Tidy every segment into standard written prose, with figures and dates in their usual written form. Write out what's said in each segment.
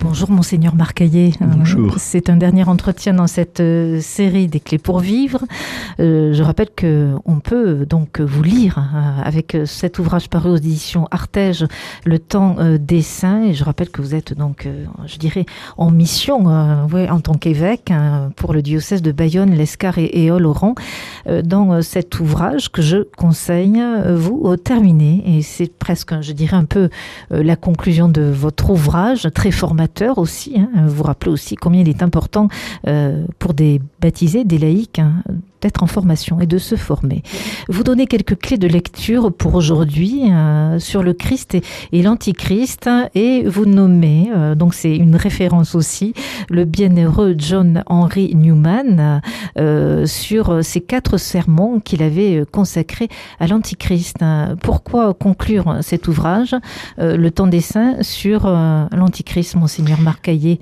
Bonjour Monseigneur Marc Aillet. Bonjour. C'est un dernier entretien dans cette série des clés pour vivre. Je rappelle qu'on peut donc vous lire avec cet ouvrage paru aux éditions Artège, Le Temps des Saints. Et je rappelle que vous êtes donc, je dirais, en mission en tant qu'évêque pour le diocèse de Bayonne, Lescar et Oloron. Dans cet ouvrage que je conseille, vous terminez. Et c'est presque, je dirais, un peu la conclusion de votre ouvrage, très formateur. Aussi, vous rappelez aussi combien il est important pour des baptisés, des laïcs, d'être en formation et de se former. Vous donnez quelques clés de lecture pour aujourd'hui sur le Christ et l'Antichrist, et vous nommez, donc c'est une référence aussi, le bienheureux John Henry Newman sur ces 4 sermons qu'il avait consacrés à l'Antichrist. Pourquoi conclure cet ouvrage, Le Temps des Saints, sur l'Antichrist, Monseigneur Marc Aillet?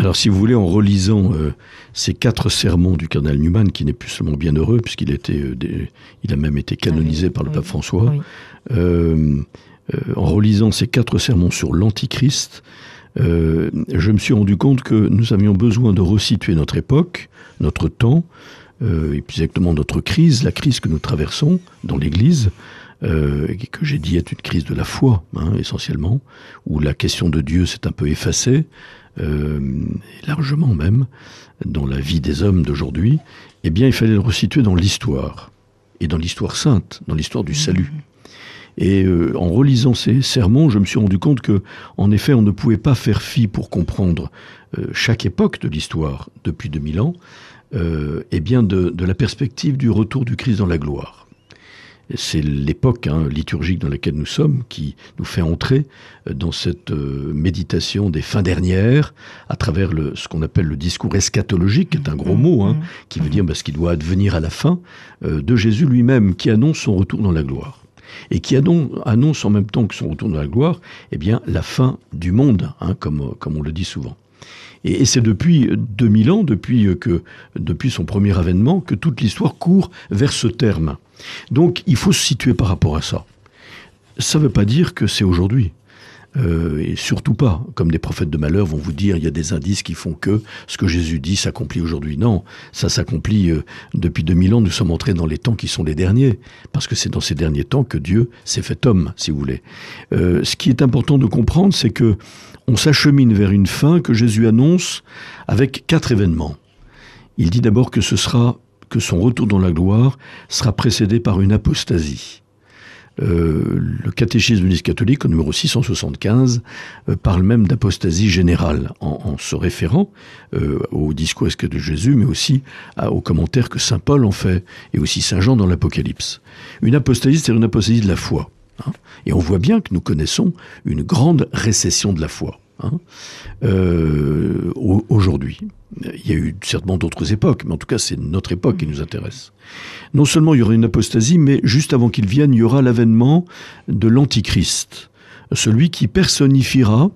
Alors, si vous voulez, en relisant ces 4 sermons du cardinal Newman, qui n'est plus seulement bienheureux, puisqu'il il a même été canonisé par le pape François, en relisant ces 4 sermons sur l'Antichrist, je me suis rendu compte que nous avions besoin de resituer notre époque, notre temps, et plus exactement notre crise, la crise que nous traversons dans l'Église, que j'ai dit est une crise de la foi, essentiellement, où la question de Dieu s'est un peu effacée, largement même, dans la vie des hommes d'aujourd'hui. Eh bien, il fallait le resituer dans l'histoire, et dans l'histoire sainte, dans l'histoire du salut. Et en relisant ces sermons, je me suis rendu compte que, en effet, on ne pouvait pas faire fi pour comprendre chaque époque de l'histoire, depuis 2000 ans, de la perspective du retour du Christ dans la gloire. C'est l'époque liturgique dans laquelle nous sommes qui nous fait entrer dans cette méditation des fins dernières à travers ce qu'on appelle le discours eschatologique, qui est un gros mot, qui veut dire ce qui doit advenir à la fin de Jésus lui-même, qui annonce son retour dans la gloire. Et qui annonce en même temps que son retour dans la gloire, la fin du monde, comme on le dit souvent. Et c'est depuis 2000 ans, depuis son premier avènement, que toute l'histoire court vers ce terme. Donc, il faut se situer par rapport à ça. Ça ne veut pas dire que c'est aujourd'hui. Et surtout pas, comme des prophètes de malheur vont vous dire, il y a des indices qui font que ce que Jésus dit s'accomplit aujourd'hui. Non, ça s'accomplit depuis 2000 ans, nous sommes entrés dans les temps qui sont les derniers, parce que c'est dans ces derniers temps que Dieu s'est fait homme, si vous voulez. Ce qui est important de comprendre, c'est qu'on s'achemine vers une fin que Jésus annonce avec 4 événements. Il dit d'abord que son retour dans la gloire sera précédé par une apostasie. Le catéchisme de l'Église catholique, au numéro 675, parle même d'apostasie générale, en se référant au discours de Jésus, mais aussi aux commentaires que saint Paul en fait, et aussi saint Jean dans l'Apocalypse. Une apostasie, c'est une apostasie de la foi. Et on voit bien que nous connaissons une grande récession de la foi. Aujourd'hui. Il y a eu certainement d'autres époques, mais en tout cas, c'est notre époque qui nous intéresse. Non seulement il y aura une apostasie, mais juste avant qu'il vienne, il y aura l'avènement de l'Antichrist, celui qui personnifiera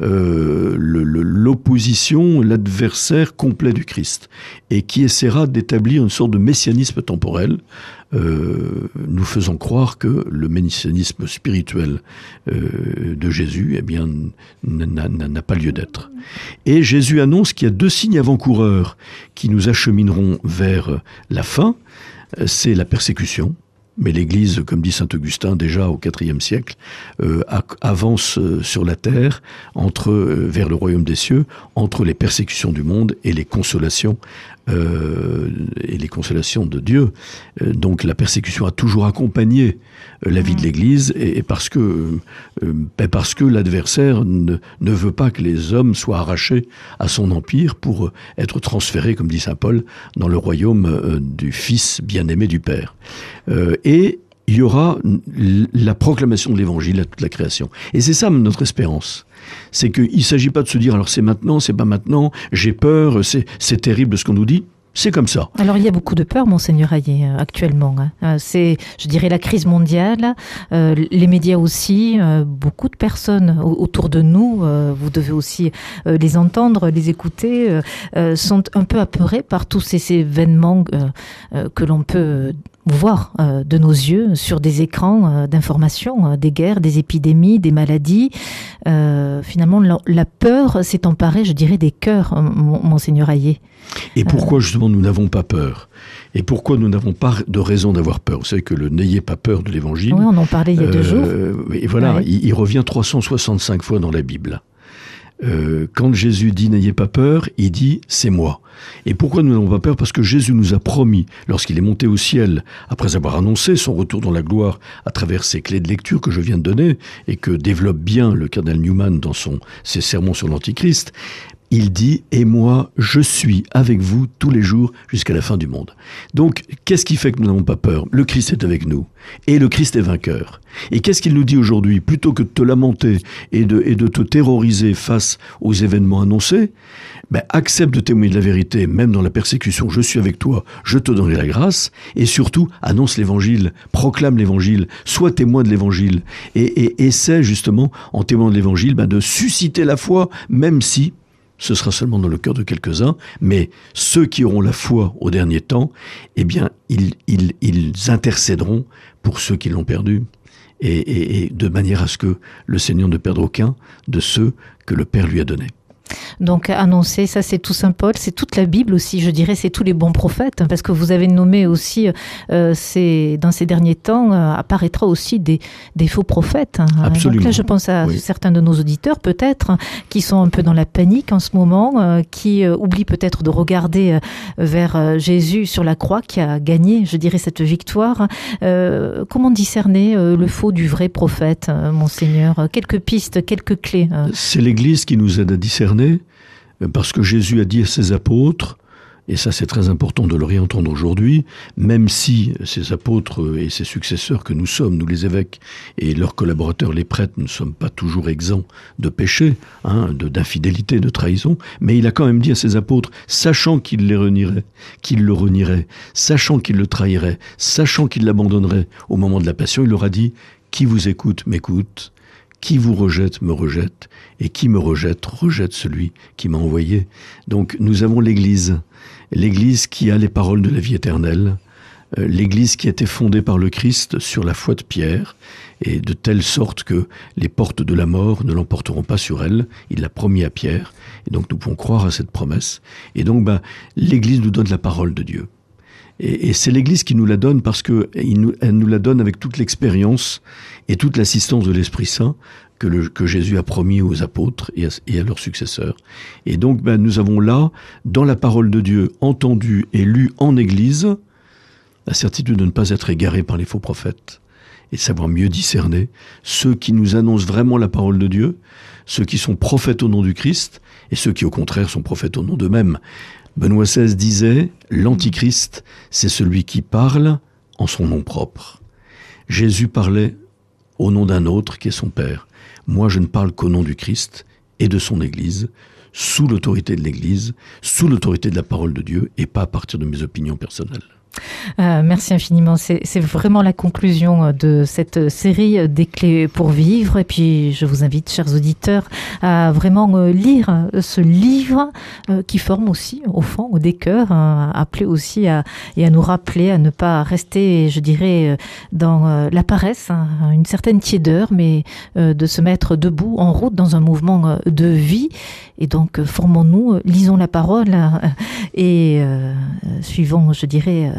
l'opposition, l'adversaire complet du Christ, et qui essaiera d'établir une sorte de messianisme temporel, nous faisant croire que le messianisme spirituel de Jésus n'a pas lieu d'être. Et Jésus annonce qu'il y a 2 signes avant-coureurs qui nous achemineront vers la fin, c'est la persécution. Mais l'Église, comme dit saint Augustin déjà au IVe siècle, avance sur la terre vers le royaume des cieux, entre les persécutions du monde et les consolations de Dieu. Donc la persécution a toujours accompagné la vie de l'Église, et parce que l'adversaire ne veut pas que les hommes soient arrachés à son empire pour être transférés, comme dit saint Paul, dans le royaume du Fils bien-aimé du Père. Et il y aura la proclamation de l'Évangile à toute la création. Et c'est ça notre espérance. C'est qu'il ne s'agit pas de se dire « alors c'est maintenant, c'est pas maintenant, j'ai peur, c'est terrible ce qu'on nous dit ». c'est comme ça. Alors il y a beaucoup de peur, Monseigneur Aillet, actuellement. C'est, je dirais, la crise mondiale, les médias aussi, beaucoup de personnes autour de nous, vous devez aussi les entendre, les écouter, sont un peu apeurées par tous ces événements que l'on peut voir de nos yeux sur des écrans d'information, des guerres, des épidémies, des maladies. Finalement, la peur s'est emparée, je dirais, des cœurs, Monseigneur Aillet. Et pourquoi justement nous n'avons pas peur ? Et pourquoi nous n'avons pas de raison d'avoir peur ? Vous savez que le « n'ayez pas peur » de l'Évangile... Oui, on en parlait il y a 2 jours. Et voilà, ouais. il revient 365 fois dans la Bible. Quand Jésus dit « n'ayez pas peur », il dit « c'est moi ». Et pourquoi nous n'avons pas peur ? Parce que Jésus nous a promis, lorsqu'il est monté au ciel, après avoir annoncé son retour dans la gloire à travers ces clés de lecture que je viens de donner et que développe bien le cardinal Newman dans ses sermons sur l'Antichrist, il dit « Et moi, je suis avec vous tous les jours jusqu'à la fin du monde ». Donc, qu'est-ce qui fait que nous n'avons pas peur ? Le Christ est avec nous. Et le Christ est vainqueur. Et qu'est-ce qu'il nous dit aujourd'hui ? Plutôt que de te lamenter et de te terroriser face aux événements annoncés, accepte de témoigner de la vérité, même dans la persécution. Je suis avec toi, je te donnerai la grâce. Et surtout, annonce l'Évangile, proclame l'Évangile, sois témoin de l'Évangile. Et essaie justement, en témoin de l'Évangile, de susciter la foi, même si... ce sera seulement dans le cœur de quelques-uns, mais ceux qui auront la foi au dernier temps, ils intercéderont pour ceux qui l'ont perdu, et de manière à ce que le Seigneur ne perde aucun de ceux que le Père lui a donnés. Donc annoncer, ça c'est tout Saint Paul, c'est toute la Bible aussi, je dirais, c'est tous les bons prophètes, parce que vous avez nommé aussi, dans ces derniers temps, apparaîtra aussi des faux prophètes. Absolument. Donc là je pense à certains de nos auditeurs peut-être, qui sont un peu dans la panique en ce moment, qui oublient peut-être de regarder vers Jésus sur la croix qui a gagné, je dirais, cette victoire. Comment discerner le faux du vrai prophète, Monseigneur ? Quelques pistes, quelques clés. C'est l'Église qui nous aide à discerner. Parce que Jésus a dit à ses apôtres, et ça c'est très important de le réentendre aujourd'hui, même si ses apôtres et ses successeurs que nous sommes, nous les évêques et leurs collaborateurs, les prêtres, ne sommes pas toujours exempts de péché, d'infidélité, de trahison, mais il a quand même dit à ses apôtres, sachant qu'il les renierait, qu'il le renierait, sachant qu'il le trahirait, sachant qu'il l'abandonnerait au moment de la passion, il leur a dit « Qui vous écoute, m'écoute ». Qui vous rejette, me rejette, et qui me rejette, rejette celui qui m'a envoyé. Donc nous avons l'Église qui a les paroles de la vie éternelle, l'Église qui a été fondée par le Christ sur la foi de Pierre, et de telle sorte que les portes de la mort ne l'emporteront pas sur elle, il l'a promis à Pierre, et donc nous pouvons croire à cette promesse. Et donc l'Église nous donne la parole de Dieu. Et c'est l'Église qui nous la donne parce qu'elle nous la donne avec toute l'expérience et toute l'assistance de l'Esprit Saint que Jésus a promis aux apôtres et à leurs successeurs. Et donc nous avons là, dans la parole de Dieu, entendue et lue en Église, la certitude de ne pas être égaré par les faux prophètes et savoir mieux discerner ceux qui nous annoncent vraiment la parole de Dieu, ceux qui sont prophètes au nom du Christ et ceux qui au contraire sont prophètes au nom d'eux-mêmes. Benoît XVI disait « L'Antichrist, c'est celui qui parle en son nom propre. Jésus parlait au nom d'un autre qui est son Père. Moi, je ne parle qu'au nom du Christ et de son Église, sous l'autorité de l'Église, sous l'autorité de la parole de Dieu et pas à partir de mes opinions personnelles. » Merci infiniment, c'est vraiment la conclusion de cette série des clés pour vivre, et puis je vous invite, chers auditeurs, à vraiment lire ce livre qui forme aussi au fond des cœurs, appelé aussi à nous rappeler à ne pas rester, je dirais, dans la paresse, une certaine tiédeur, mais de se mettre debout, en route, dans un mouvement de vie. Et donc formons-nous, lisons la parole et suivons, je dirais,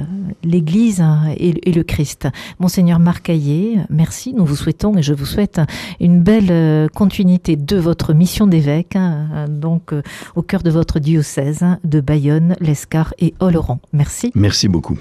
l'Église et le Christ. Monseigneur Marc Aillet, merci, nous vous souhaitons et je vous souhaite une belle continuité de votre mission d'évêque, donc au cœur de votre diocèse de Bayonne, Lescar et Oloron. Merci. Merci beaucoup.